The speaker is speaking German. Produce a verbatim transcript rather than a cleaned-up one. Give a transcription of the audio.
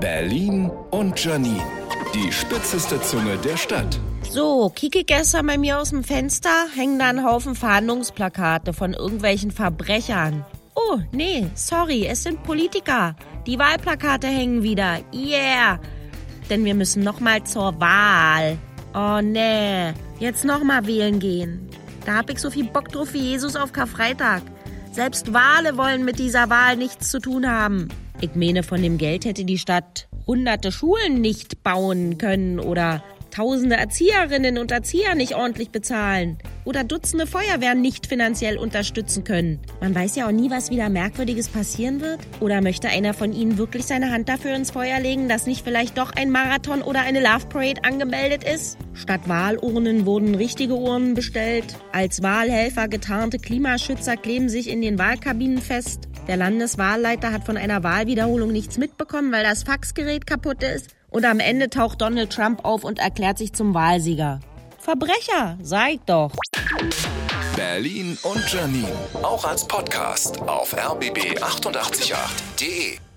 Berlin und Janine, die spitzeste Zunge der Stadt. So, kicke gestern bei mir aus dem Fenster, hängen da ein Haufen Fahndungsplakate von irgendwelchen Verbrechern. Oh, nee, sorry, es sind Politiker. Die Wahlplakate hängen wieder. Yeah! Denn wir müssen nochmal zur Wahl. Oh, nee, jetzt nochmal wählen gehen. Da hab ich so viel Bock drauf wie Jesus auf Karfreitag. Selbst Wale wollen mit dieser Wahl nichts zu tun haben. Ich meine, von dem Geld hätte die Stadt hunderte Schulen nicht bauen können oder tausende Erzieherinnen und Erzieher nicht ordentlich bezahlen oder Dutzende Feuerwehren nicht finanziell unterstützen können. Man weiß ja auch nie, was wieder Merkwürdiges passieren wird. Oder möchte einer von Ihnen wirklich seine Hand dafür ins Feuer legen, dass nicht vielleicht doch ein Marathon oder eine Love Parade angemeldet ist? Statt Wahlurnen wurden richtige Urnen bestellt. Als Wahlhelfer getarnte Klimaschützer kleben sich in den Wahlkabinen fest. Der Landeswahlleiter hat von einer Wahlwiederholung nichts mitbekommen, weil das Faxgerät kaputt ist. Und am Ende taucht Donald Trump auf und erklärt sich zum Wahlsieger. Verbrecher, sag ich doch. Berlin und Janine, auch als Podcast auf r b b acht acht acht punkt de.